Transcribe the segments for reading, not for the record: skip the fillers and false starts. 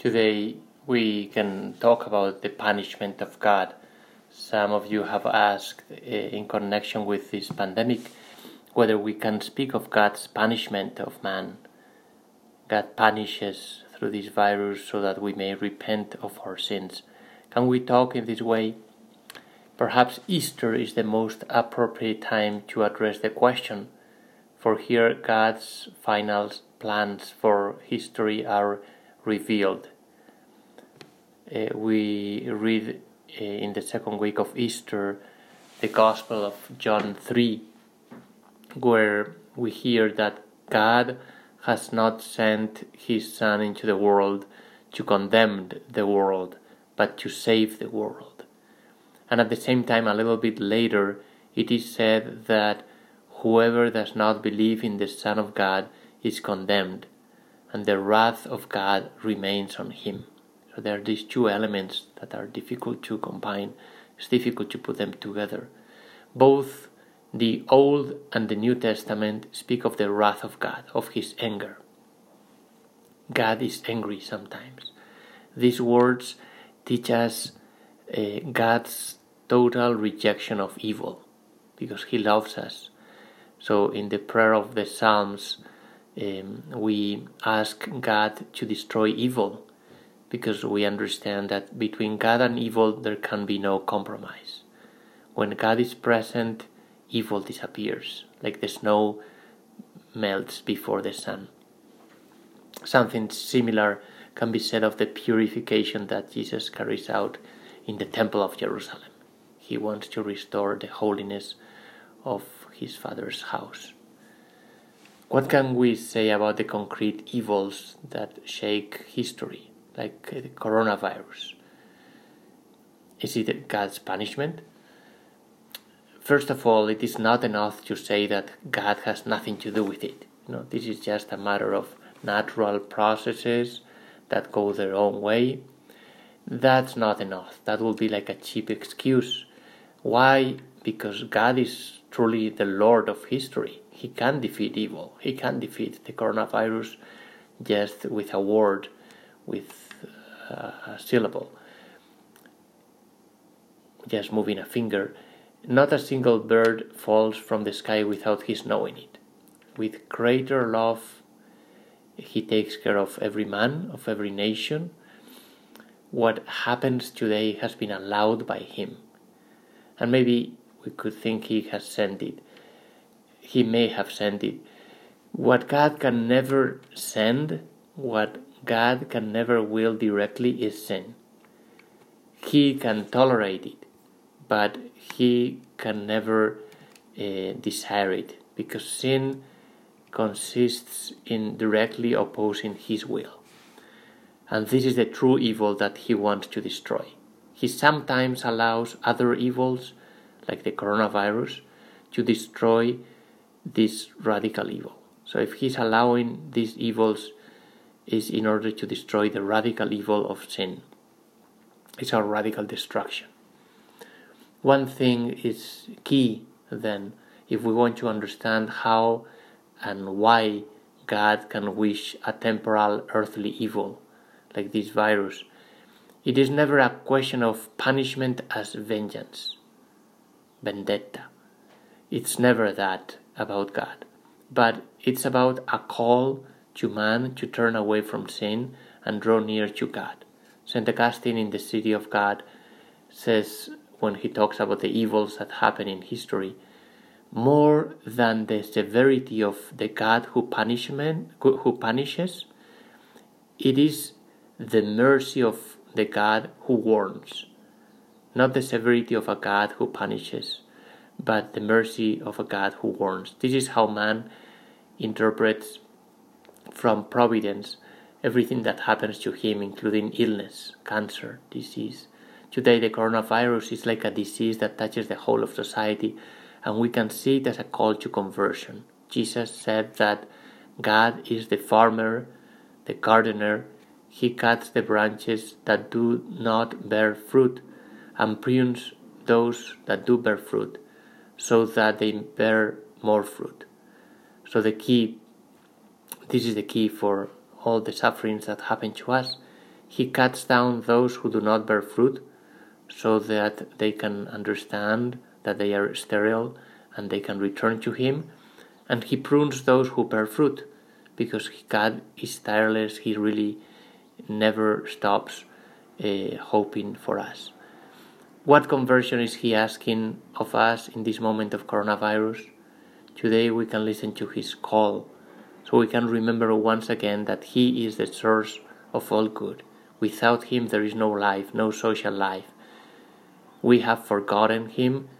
Today we can talk about the punishment of God. Some of you have asked in connection with this pandemic whether we can speak of God's punishment of man. God punishes through this virus so that we may repent of our sins. Can we talk in this way? Perhaps Easter is the most appropriate time to address the question, for here God's final plans for history are revealed. We read in the second week of Easter the Gospel of John 3, where we hear that God has not sent His Son into the world to condemn the world, but to save the world. And at the same time, a little bit later, it is said that whoever does not believe in the Son of God is condemned, and the wrath of God remains on him. So there are these two elements that are difficult to combine. It's difficult to put them together. Both the Old and the New Testament speak of the wrath of God, of His anger. God is angry sometimes. These words teach us God's total rejection of evil, because He loves us. So in the prayer of the Psalms, we ask God to destroy evil, because we understand that between God and evil there can be no compromise. When God is present, evil disappears, like the snow melts before the sun. Something similar can be said of the purification that Jesus carries out in the Temple of Jerusalem. He wants to restore the holiness of His Father's house. What can we say about the concrete evils that shake history, like the coronavirus? Is it God's punishment? First of all, it is not enough to say that God has nothing to do with it. No, this is just a matter of natural processes that go their own way. That's not enough. That would be like a cheap excuse. Why? Because God is truly the Lord of history. He can defeat evil. He can defeat the coronavirus just with a word, with a syllable, just moving a finger. Not a single bird falls from the sky without His knowing it. With greater love, He takes care of every man, of every nation. What happens today has been allowed by Him. And maybe we could think He has sent it. He may have sent it. What God can never send, what God can never will directly, is sin. He can tolerate it, but He can never desire it, because sin consists in directly opposing His will. And this is the true evil that He wants to destroy. He sometimes allows other evils, like the coronavirus, to destroy this radical evil. So if He's allowing these evils, is in order to destroy the radical evil of sin. It's a radical destruction. One thing is key then, if we want to understand how and why God can wish a temporal earthly evil, like this virus. It is never a question of punishment as vengeance, vendetta. It's never that about God, but it's about a call to man to turn away from sin and draw near to God. St. Augustine in the City of God says, when he talks about the evils that happen in history, more than the severity of the God who punishes, it is the mercy of the God who warns. Not the severity of a God who punishes, but the mercy of a God who warns. This is how man interprets from providence everything that happens to him, including illness, cancer, disease. Today the coronavirus is like a disease that touches the whole of society, and we can see it as a call to conversion. Jesus said that God is the farmer, the gardener. He cuts the branches that do not bear fruit and prunes those that do bear fruit, so that they bear more fruit. So this is the key for all the sufferings that happen to us. He cuts down those who do not bear fruit, so that they can understand that they are sterile and they can return to him. And he prunes those who bear fruit, because God is tireless. He really never stops hoping for us. What conversion is he asking of us in this moment of coronavirus? Today we can listen to his call, so we can remember once again that he is the source of all good. Without him there is no life, no social life. We have forgotten him,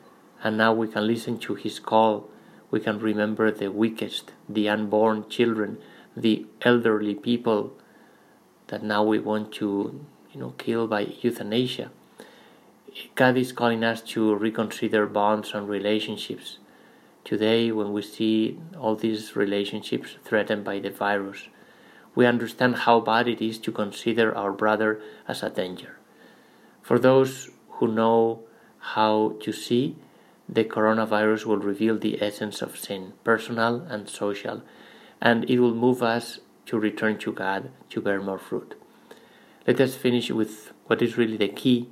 and now we can listen to his call. We can remember the weakest, the unborn children, the elderly people that now we want to kill by euthanasia. God is calling us to reconsider bonds and relationships. Today, when we see all these relationships threatened by the virus, we understand how bad it is to consider our brother as a danger. For those who know how to see, the coronavirus will reveal the essence of sin, personal and social, and it will move us to return to God to bear more fruit. Let us finish with what is really the key.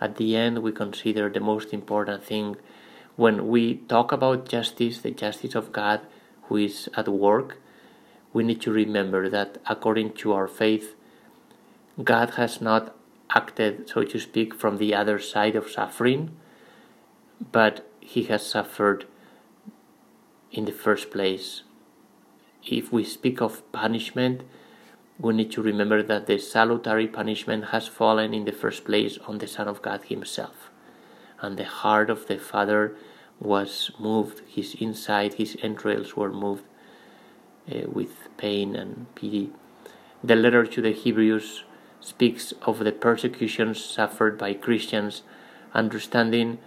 At the end, we consider the most important thing. When we talk about justice, the justice of God who is at work, we need to remember that according to our faith, God has not acted, so to speak, from the other side of suffering, but he has suffered in the first place. If we speak of punishment, we need to remember that the salutary punishment has fallen in the first place on the Son of God himself. And the heart of the Father was moved, his inside, his entrails were moved with pain and pity. The letter to the Hebrews speaks of the persecutions suffered by Christians, understanding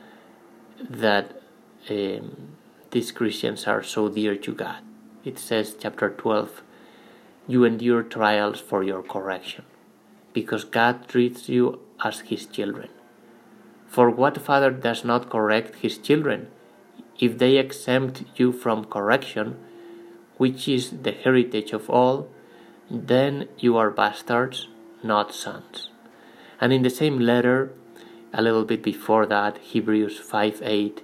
that these Christians are so dear to God. It says, chapter 12, "You endure trials for your correction, because God treats you as his children. For what father does not correct his children? If they exempt you from correction, which is the heritage of all, then you are bastards, not sons." And in the same letter, a little bit before that, Hebrews 5:8,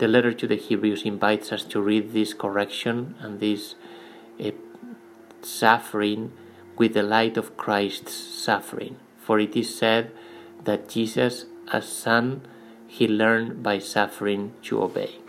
the letter to the Hebrews invites us to read this correction and this suffering with the light of Christ's suffering. For it is said that Jesus, as Son, he learned by suffering to obey.